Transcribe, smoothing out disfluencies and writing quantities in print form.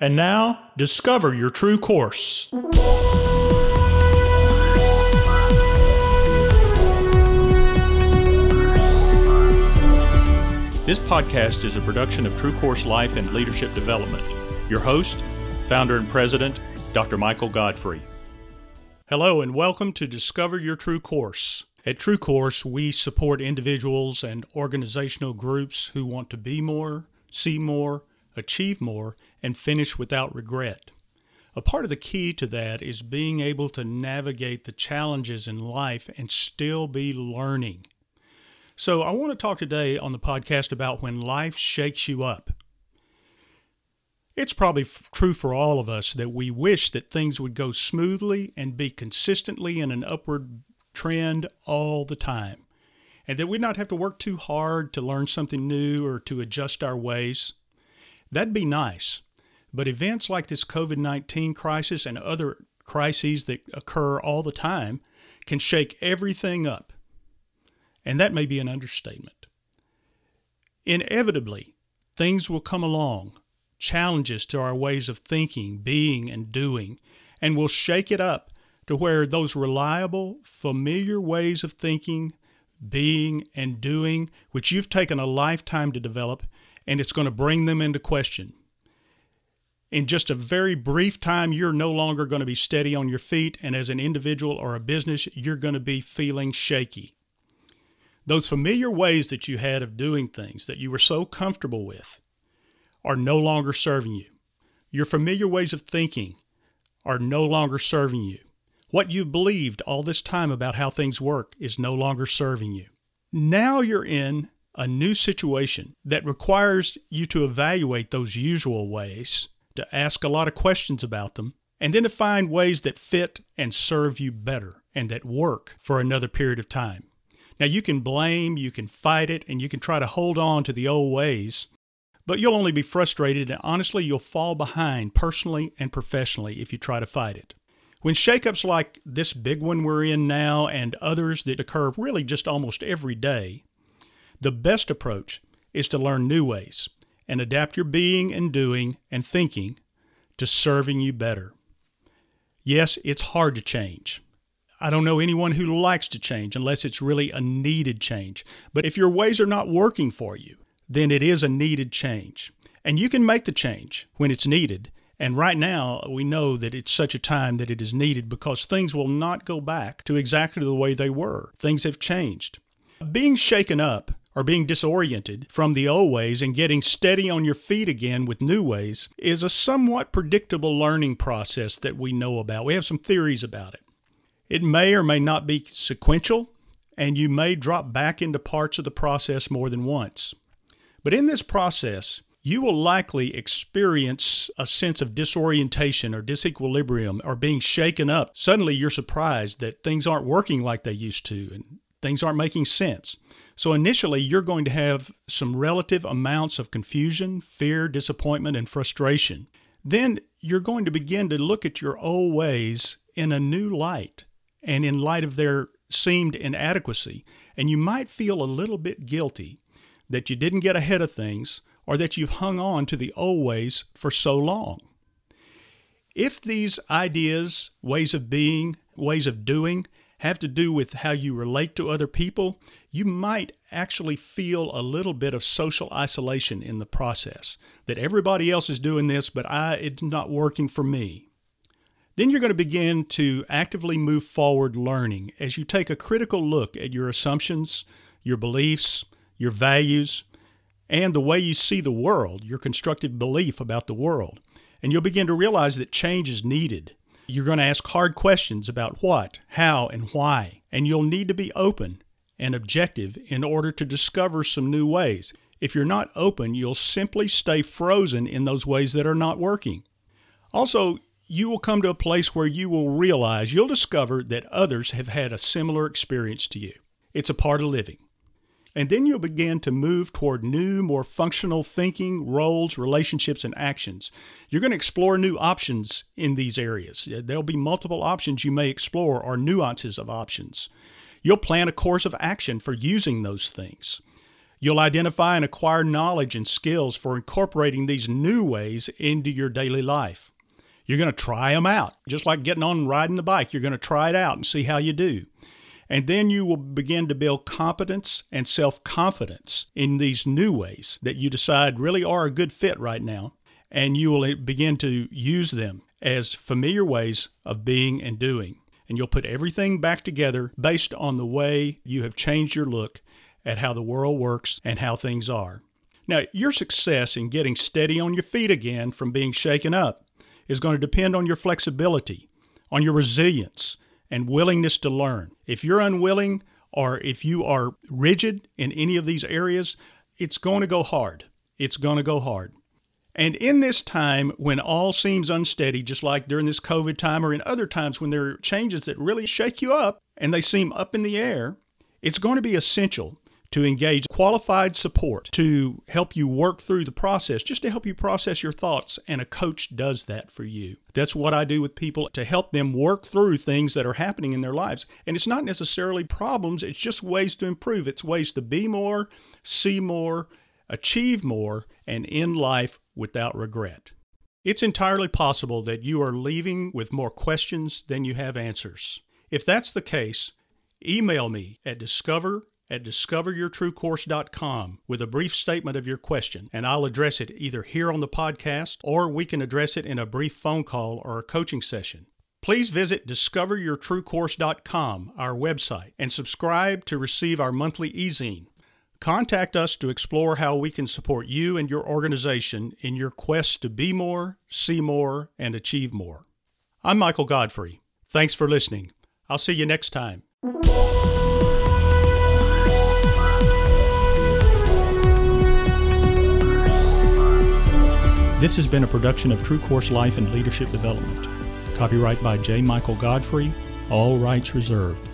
And now, discover your true course. This podcast is a production of True Course Life and Leadership Development. Your host, founder and president, Dr. Michael Godfrey. Hello and welcome to Discover Your True Course. At True Course, we support individuals and organizational groups who want to be more, see more, achieve more, and finish without regret. A part of the key to that is being able to navigate the challenges in life and still be learning. So I want to talk today on the podcast about when life shakes you up. It's probably true for all of us that we wish that things would go smoothly and be consistently in an upward trend all the time, and that we'd not have to work too hard to learn something new or to adjust our ways. That'd be nice, but events like this COVID-19 crisis and other crises that occur all the time can shake everything up, and that may be an understatement. Inevitably, things will come along, challenges to our ways of thinking, being, and doing, and will shake it up to where those reliable, familiar ways of thinking, being, and doing, which you've taken a lifetime to develop, and it's going to bring them into question. In just a very brief time, you're no longer going to be steady on your feet, and as an individual or a business, you're going to be feeling shaky. Those familiar ways that you had of doing things that you were so comfortable with are no longer serving you. Your familiar ways of thinking are no longer serving you. What you've believed all this time about how things work is no longer serving you. Now you're in a new situation that requires you to evaluate those usual ways, to ask a lot of questions about them, and then to find ways that fit and serve you better and that work for another period of time. Now, you can blame, you can fight it, and you can try to hold on to the old ways, but you'll only be frustrated, and honestly, you'll fall behind personally and professionally if you try to fight it. When shakeups like this big one we're in now and others that occur really just almost every day, the best approach is to learn new ways and adapt your being and doing and thinking to serving you better. Yes, it's hard to change. I don't know anyone who likes to change unless it's really a needed change. But if your ways are not working for you, then it is a needed change. And you can make the change when it's needed. And right now, we know that it's such a time that it is needed because things will not go back to exactly the way they were. Things have changed. Being shaken up or being disoriented from the old ways and getting steady on your feet again with new ways is a somewhat predictable learning process that we know about. We have some theories about it. It may or may not be sequential, and you may drop back into parts of the process more than once. But in this process, you will likely experience a sense of disorientation or disequilibrium or being shaken up. Suddenly, you're surprised that things aren't working like they used to, and things aren't making sense. So initially, you're going to have some relative amounts of confusion, fear, disappointment, and frustration. Then you're going to begin to look at your old ways in a new light and in light of their seemed inadequacy. And you might feel a little bit guilty that you didn't get ahead of things or that you've hung on to the old ways for so long. If these ideas, ways of being, ways of doing, have to do with how you relate to other people, you might actually feel a little bit of social isolation in the process, that everybody else is doing this, but it's not working for me. Then you're going to begin to actively move forward learning as you take a critical look at your assumptions, your beliefs, your values, and the way you see the world, your constructive belief about the world. And you'll begin to realize that change is needed. You're going to ask hard questions about what, how, and why, and you'll need to be open and objective in order to discover some new ways. If you're not open, you'll simply stay frozen in those ways that are not working. Also, you will come to a place where you will realize, you'll discover that others have had a similar experience to you. It's a part of living. And then you'll begin to move toward new, more functional thinking, roles, relationships, and actions. You're going to explore new options in these areas. There'll be multiple options you may explore or nuances of options. You'll plan a course of action for using those things. You'll identify and acquire knowledge and skills for incorporating these new ways into your daily life. You're going to try them out. Just like getting on and riding the bike, you're going to try it out and see how you do. And then you will begin to build competence and self-confidence in these new ways that you decide really are a good fit right now. And you will begin to use them as familiar ways of being and doing. And you'll put everything back together based on the way you have changed your look at how the world works and how things are. Now, your success in getting steady on your feet again from being shaken up is going to depend on your flexibility, on your resilience, and willingness to learn. If you're unwilling or if you are rigid in any of these areas, it's going to go hard. It's going to go hard. And in this time when all seems unsteady, just like during this COVID time or in other times when there are changes that really shake you up and they seem up in the air, it's going to be essential to engage qualified support to help you work through the process, just to help you process your thoughts, and a coach does that for you. That's what I do with people to help them work through things that are happening in their lives. And it's not necessarily problems, it's just ways to improve. It's ways to be more, see more, achieve more, and end life without regret. It's entirely possible that you are leaving with more questions than you have answers. If that's the case, email me at discover@discoveryourtruecourse.com with a brief statement of your question, and I'll address it either here on the podcast or we can address it in a brief phone call or a coaching session. Please visit discoveryourtruecourse.com, our website, and subscribe to receive our monthly e-zine. Contact us to explore how we can support you and your organization in your quest to be more, see more, and achieve more. I'm Michael Godfrey. Thanks for listening. I'll see you next time. This has been a production of True Course Life and Leadership Development. Copyright by J. Michael Godfrey. All rights reserved.